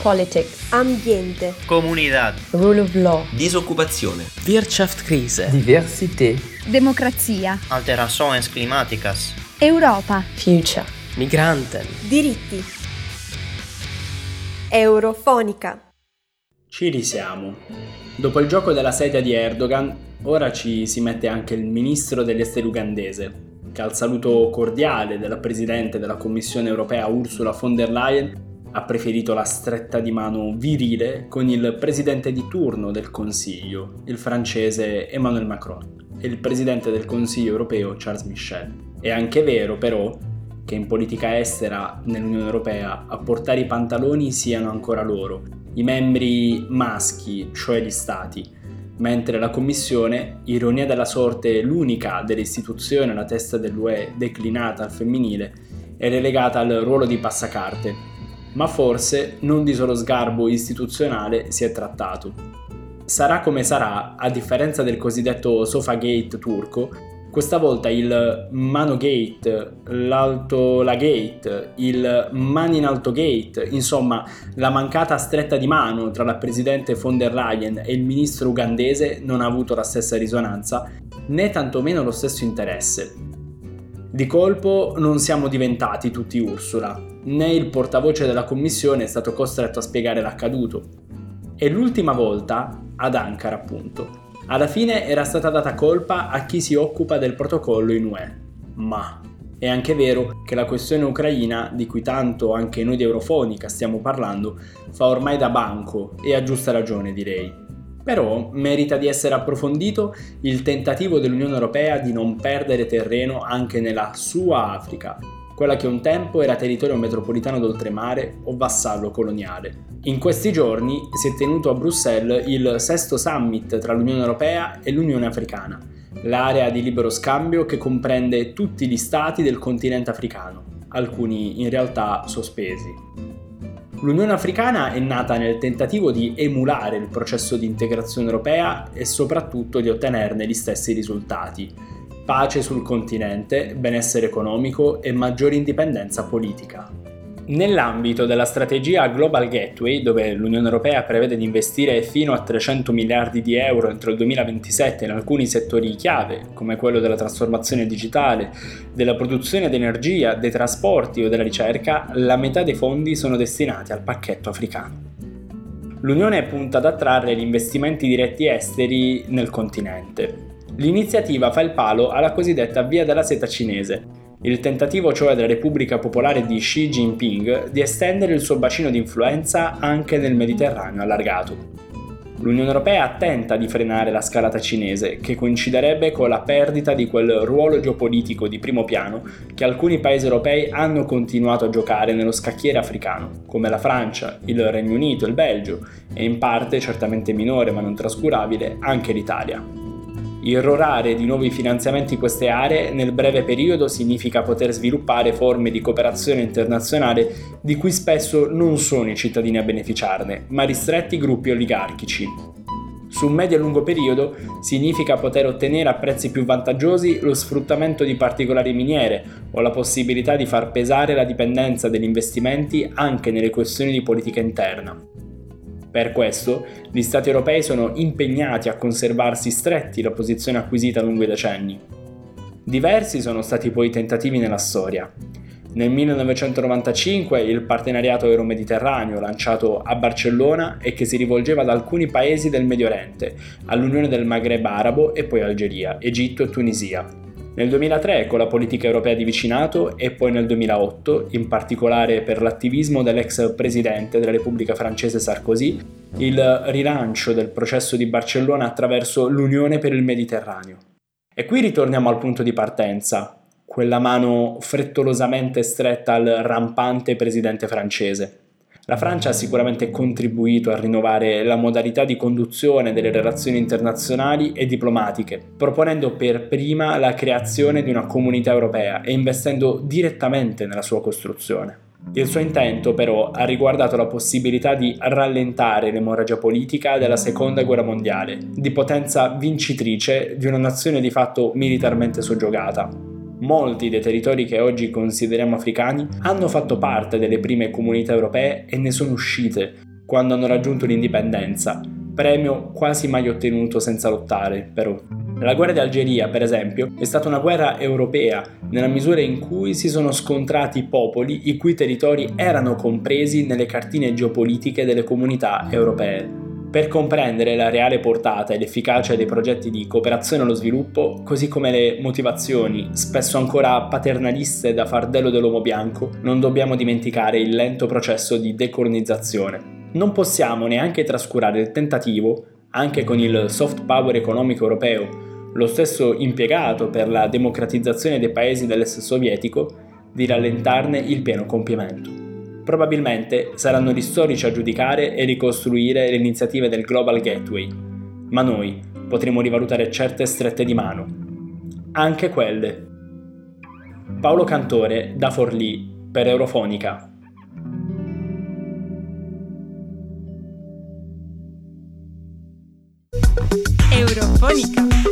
Politics, ambiente, comunità, rule of law, disoccupazione, Wirtschaftskrise, diversità, democrazia, alterações climáticas, Europa, future, migranten, diritti. Eurofonica. Ci risiamo. Dopo il gioco della sedia di Erdogan, ora ci si mette anche il ministro degli esteri ugandese, che al saluto cordiale della presidente della Commissione europea Ursula von der Leyen ha preferito la stretta di mano virile con il presidente di turno del Consiglio, il francese Emmanuel Macron, e il presidente del Consiglio europeo Charles Michel. È anche vero, però, che in politica estera nell'Unione Europea a portare i pantaloni siano ancora loro, i membri maschi, cioè gli stati, mentre la Commissione, ironia della sorte l'unica delle istituzioni alla testa dell'UE declinata al femminile, è relegata al ruolo di passacarte, ma forse non di solo sgarbo istituzionale si è trattato. Sarà come sarà, a differenza del cosiddetto Sofagate turco, questa volta il Manogate, l'Altolagate, il Mani in Alto Gate, insomma la mancata stretta di mano tra la presidente von der Leyen e il ministro ugandese non ha avuto la stessa risonanza, né tantomeno lo stesso interesse. Di colpo non siamo diventati tutti Ursula, né il portavoce della Commissione è stato costretto a spiegare l'accaduto. E l'ultima volta, ad Ankara appunto. Alla fine era stata data colpa a chi si occupa del protocollo in UE, ma è anche vero che la questione ucraina, di cui tanto anche noi di Eurofonica stiamo parlando, fa ormai da banco e a giusta ragione direi. Però merita di essere approfondito il tentativo dell'Unione Europea di non perdere terreno anche nella sua Africa, quella che un tempo era territorio metropolitano d'oltremare o vassallo coloniale. In questi giorni si è tenuto a Bruxelles il 6° summit tra l'Unione Europea e l'Unione Africana, l'area di libero scambio che comprende tutti gli stati del continente africano, alcuni in realtà sospesi. L'Unione Africana è nata nel tentativo di emulare il processo di integrazione europea e soprattutto di ottenerne gli stessi risultati: pace sul continente, benessere economico e maggiore indipendenza politica. Nell'ambito della strategia Global Gateway, dove l'Unione Europea prevede di investire fino a 300 miliardi di euro entro il 2027 in alcuni settori chiave, come quello della trasformazione digitale, della produzione di energia, dei trasporti o della ricerca, la metà dei fondi sono destinati al pacchetto africano. L'Unione punta ad attrarre gli investimenti diretti esteri nel continente. L'iniziativa fa il palo alla cosiddetta Via della Seta cinese, il tentativo cioè della Repubblica Popolare di Xi Jinping di estendere il suo bacino di influenza anche nel Mediterraneo allargato. L'Unione Europea tenta di frenare la scalata cinese, che coinciderebbe con la perdita di quel ruolo geopolitico di primo piano che alcuni paesi europei hanno continuato a giocare nello scacchiere africano, come la Francia, il Regno Unito, il Belgio e in parte, certamente minore ma non trascurabile, anche l'Italia. Irrorare di nuovi finanziamenti queste aree nel breve periodo significa poter sviluppare forme di cooperazione internazionale di cui spesso non sono i cittadini a beneficiarne, ma ristretti gruppi oligarchici. Su medio e lungo periodo significa poter ottenere a prezzi più vantaggiosi lo sfruttamento di particolari miniere o la possibilità di far pesare la dipendenza degli investimenti anche nelle questioni di politica interna. Per questo, gli Stati europei sono impegnati a conservarsi stretti la posizione acquisita lungo i decenni. Diversi sono stati poi i tentativi nella storia. Nel 1995 il Partenariato Euromediterraneo, lanciato a Barcellona e che si rivolgeva ad alcuni paesi del Medio Oriente, all'Unione del Maghreb Arabo e poi Algeria, Egitto e Tunisia. Nel 2003 con la politica europea di vicinato e poi nel 2008, in particolare per l'attivismo dell'ex presidente della Repubblica Francese Sarkozy, il rilancio del processo di Barcellona attraverso l'Unione per il Mediterraneo. E qui ritorniamo al punto di partenza, quella mano frettolosamente stretta al rampante presidente francese. La Francia ha sicuramente contribuito a rinnovare la modalità di conduzione delle relazioni internazionali e diplomatiche, proponendo per prima la creazione di una comunità europea e investendo direttamente nella sua costruzione. Il suo intento, però, ha riguardato la possibilità di rallentare l'emorragia politica della Seconda Guerra Mondiale, di potenza vincitrice di una nazione di fatto militarmente soggiogata. Molti dei territori che oggi consideriamo africani hanno fatto parte delle prime comunità europee e ne sono uscite, quando hanno raggiunto l'indipendenza, premio quasi mai ottenuto senza lottare, però. La guerra d'Algeria, per esempio, è stata una guerra europea, nella misura in cui si sono scontrati popoli i cui territori erano compresi nelle cartine geopolitiche delle comunità europee. Per comprendere la reale portata e l'efficacia dei progetti di cooperazione allo sviluppo, così come le motivazioni, spesso ancora paternaliste da fardello dell'uomo bianco, non dobbiamo dimenticare il lento processo di decolonizzazione. Non possiamo neanche trascurare il tentativo, anche con il soft power economico europeo, lo stesso impiegato per la democratizzazione dei paesi dell'est sovietico, di rallentarne il pieno compimento. Probabilmente saranno gli storici a giudicare e ricostruire le iniziative del Global Gateway, ma noi potremo rivalutare certe strette di mano, anche quelle. Paolo Cantore da Forlì per Eurofonica. Eurofonica.